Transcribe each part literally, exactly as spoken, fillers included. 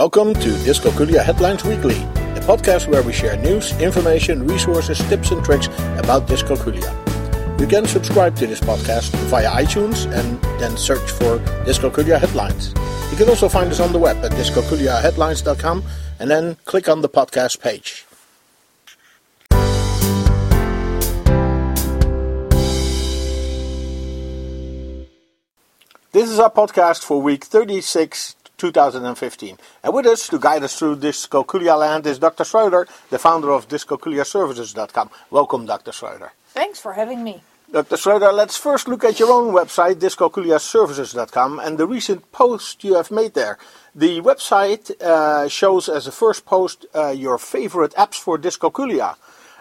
Welcome to Dyscalculia Headlines Weekly, a podcast where we share news, information, resources, tips and tricks about dyscalculia. You can subscribe to this podcast via iTunes and then search for Dyscalculia Headlines. You can also find us on the web at dyscalculia headlines dot com and then click on the podcast page. This is our podcast for week thirty-six, two thousand fifteen. And with us to guide us through dyscalculia land is Doctor Schroeder, the founder of Dyscalculia Services dot com. Welcome, Doctor Schroeder. Thanks for having me. Doctor Schroeder, let's first look at your own website, Dyscalculia Services dot com, and the recent post you have made there. The website uh, shows as a first post uh, your favorite apps for dyscalculia.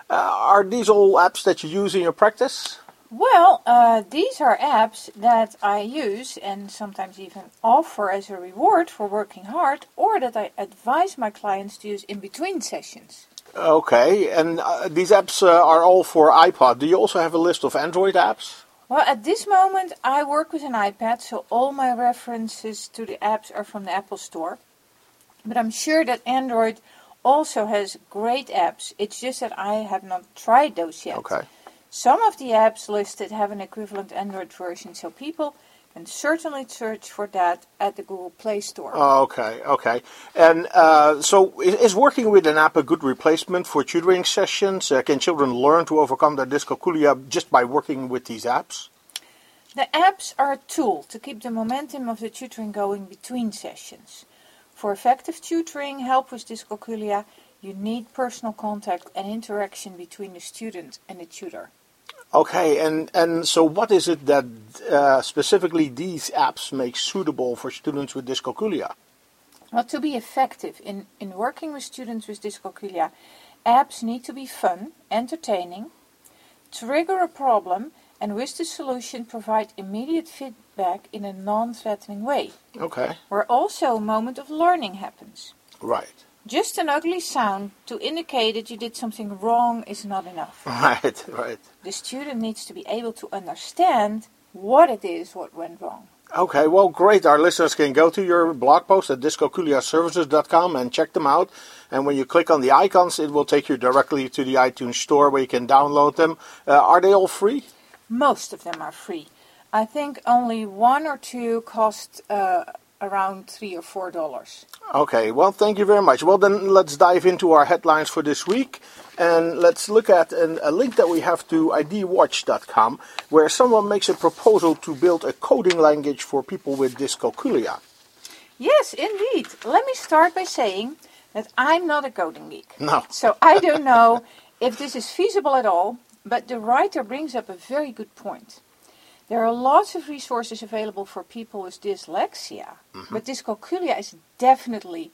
Uh, are these all apps that you use in your practice? Well, uh, these are apps that I use and sometimes even offer as a reward for working hard, or that I advise my clients to use in between sessions. Okay, and uh, these apps uh, are all for iPod. Do you also have a list of Android apps? Well, at this moment I work with an iPad, so all my references to the apps are from the Apple Store. But I'm sure that Android also has great apps. It's just that I have not tried those yet. Okay. Some of the apps listed have an equivalent Android version, so people can certainly search for that at the Google Play Store. Okay, okay. And uh, so is working with an app a good replacement for tutoring sessions? Uh, can children learn to overcome their dyscalculia just by working with these apps? The apps are a tool to keep the momentum of the tutoring going between sessions. For effective tutoring, help with dyscalculia, you need personal contact and interaction between the student and the tutor. Okay, and, and so what is it that uh, specifically these apps make suitable for students with dyscalculia? Well, to be effective in, in working with students with dyscalculia, apps need to be fun, entertaining, trigger a problem, and with the solution provide immediate feedback in a non-threatening way. Okay. Where also a moment of learning happens. Right. Just an ugly sound to indicate that you did something wrong is not enough. Right, right. The student needs to be able to understand what it is, what went wrong. Okay, well, great. Our listeners can go to your blog post at dyscalculia services dot com and check them out. And when you click on the icons, it will take you directly to the iTunes Store where you can download them. Uh, are they all free? Most of them are free. I think only one or two cost Uh, around three or four dollars. Okay, well, thank you very much. Well, then let's dive into our headlines for this week, and let's look at an, a link that we have to I D watch dot com, where someone makes a proposal to build a coding language for people with dyscalculia. Yes, indeed. Let me start by saying that I'm not a coding geek. No. So I don't know if this is feasible at all, but the writer brings up a very good point. There are lots of resources available for people with dyslexia, mm-hmm. but dyscalculia is definitely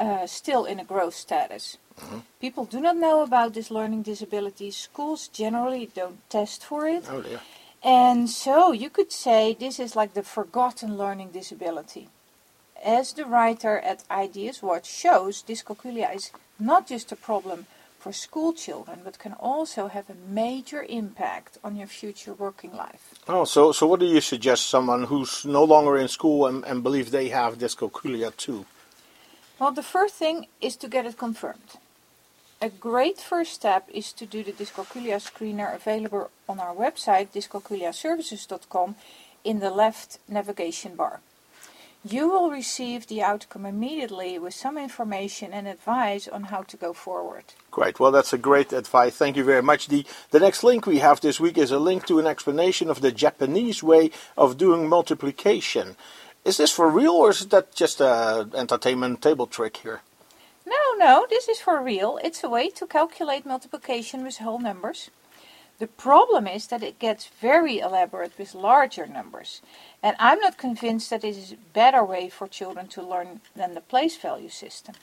uh, still in a growth status. Mm-hmm. People do not know about this learning disability. Schools generally don't test for it. Oh dear. And so you could say this is like the forgotten learning disability. As the writer at I D watch shows, dyscalculia is not just a problem for school children, but can also have a major impact on your future working life. Oh, so so what do you suggest someone who's no longer in school and, and believes they have dyscalculia too? Well, the first thing is to get it confirmed. A great first step is to do the dyscalculia screener available on our website, dyscalculia services dot com, in the left navigation bar. You will receive the outcome immediately with some information and advice on how to go forward. Great. Well, that's a great advice. Thank you very much. The, the next link we have this week is a link to an explanation of the Japanese way of doing multiplication. Is this for real, or is that just an entertainment table trick here? No, no, this is for real. It's a way to calculate multiplication with whole numbers. The problem is that it gets very elaborate with larger numbers, and I'm not convinced that it is a better way for children to learn than the place value system.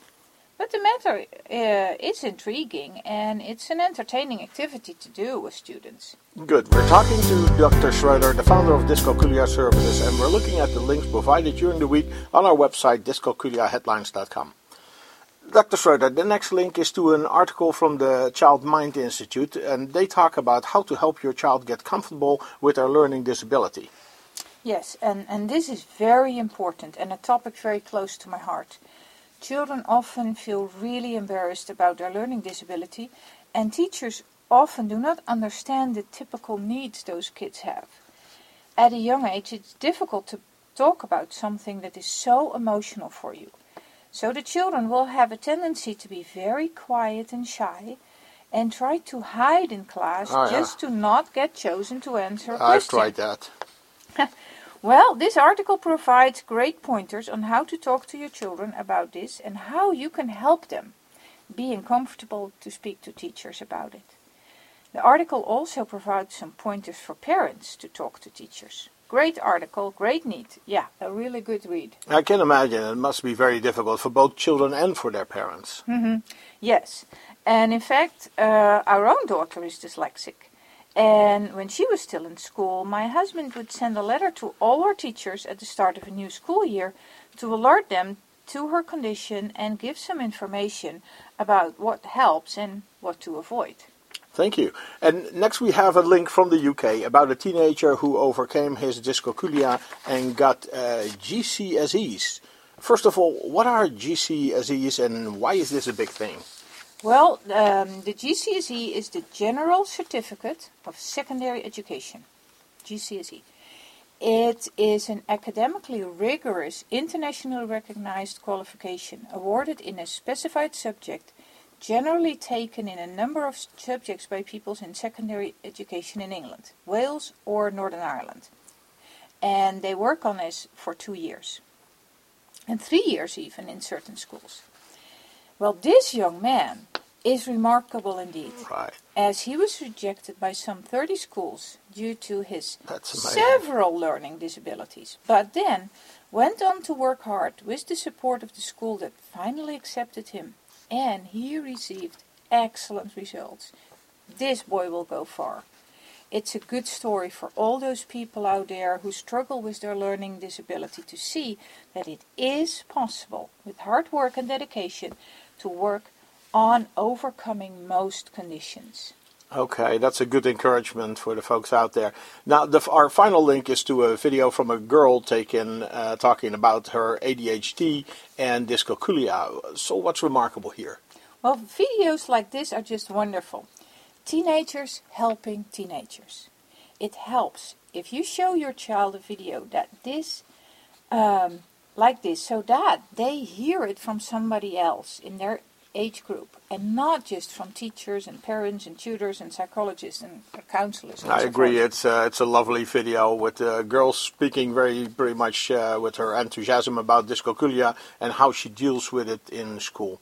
But the matter uh, is intriguing, and it's an entertaining activity to do with students. Good. We're talking to Doctor Schroeder, the founder of Dyscalculia Services, and we're looking at the links provided during the week on our website, dyscalculia headlines dot com. Doctor Schroeder, the next link is to an article from the Child Mind Institute, and they talk about how to help your child get comfortable with their learning disability. Yes, and, and this is very important and a topic very close to my heart. Children often feel really embarrassed about their learning disability, and teachers often do not understand the typical needs those kids have. At a young age, it's difficult to talk about something that is so emotional for you. So the children will have a tendency to be very quiet and shy and try to hide in class oh, just yeah. to not get chosen to answer a question. I've tried that. Well, this article provides great pointers on how to talk to your children about this and how you can help them, being comfortable to speak to teachers about it. The article also provides some pointers for parents to talk to teachers. Great article, great need. Yeah, a really good read. I can imagine it must be very difficult for both children and for their parents. Mm-hmm. Yes, and in fact, uh, our own daughter is dyslexic. And when she was still in school, my husband would send a letter to all our teachers at the start of a new school year to alert them to her condition and give some information about what helps and what to avoid. Thank you. And next we have a link from the U K about a teenager who overcame his dyscalculia and got uh, G C S Es. First of all, what are G C S Es and why is this a big thing? Well, um, the G C S E is the General Certificate of Secondary Education, G C S E. It is an academically rigorous, internationally recognized qualification awarded in a specified subject, generally taken in a number of subjects by pupils in secondary education in England, Wales or Northern Ireland. And they work on this for two years, and three years even in certain schools. Well, this young man is remarkable indeed, right. as he was rejected by some thirty schools due to his several learning disabilities, but then went on to work hard with the support of the school that finally accepted him, and he received excellent results. This boy will go far. It's a good story for all those people out there who struggle with their learning disability to see that it is possible, with hard work and dedication, to work on overcoming most conditions. Okay, that's a good encouragement for the folks out there. Now, the, our final link is to a video from a girl taken uh, talking about her A D H D and dyscalculia. So what's remarkable here? Well, videos like this are just wonderful. Teenagers helping teenagers. It helps if you show your child a video that this, um, like this, so that they hear it from somebody else in their age group and not just from teachers and parents and tutors and psychologists and counselors. And I so agree. Forth. It's uh, it's a lovely video with the uh, girl speaking very very much uh, with her enthusiasm about dyscalculia and how she deals with it in school.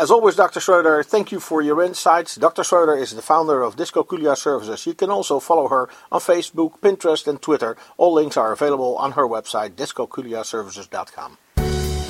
As always, Doctor Schroeder, thank you for your insights. Doctor Schroeder is the founder of Dyscalculia Services. You can also follow her on Facebook, Pinterest and Twitter. All links are available on her website, dyscalculia services dot com.